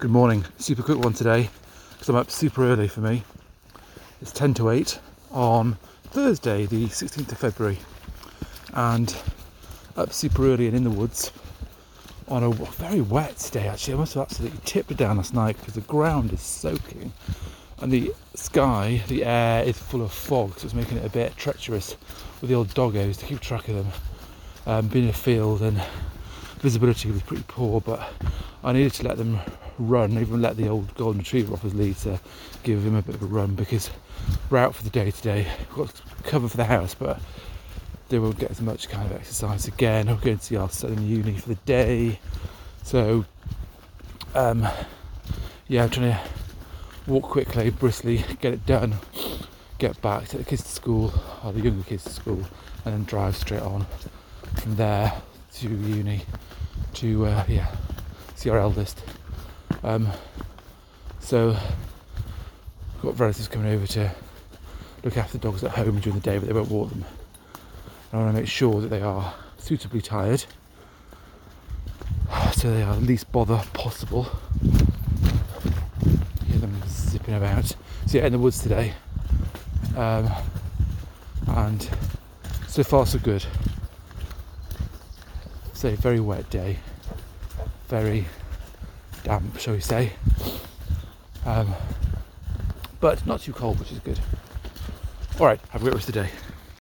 Good morning. Super quick one today because I'm up super early for me. It's 10 to 8 on Thursday the 16th of February, and up super early and in the woods on a very wet day. Actually, I must have absolutely tipped down last night because the ground is soaking and the sky, the air is full of fog, so it's making it a bit treacherous with the old doggos to keep track of them. Being in a field and visibility was pretty poor, but I needed to let them run, even let the old golden retriever off his lead to give him a bit of a run because we're out for the day today. We've got cover for the house, but they won't get as much kind of exercise again. We're going to see our son in uni for the day. So, I'm trying to walk quickly, briskly, get it done, get back, take the kids to school, or the younger kids to school, and then drive straight on from there to uni to, see our eldest. We've got Veritas coming over to look after the dogs at home during the day, but they won't walk them. And I want to make sure that they are suitably tired, so they are the least bother possible. Hear them zipping about. So in the woods today, and so far so good. It's a very wet day, very damp, shall we say, but not too cold, which is good. All right, have a great rest of the day.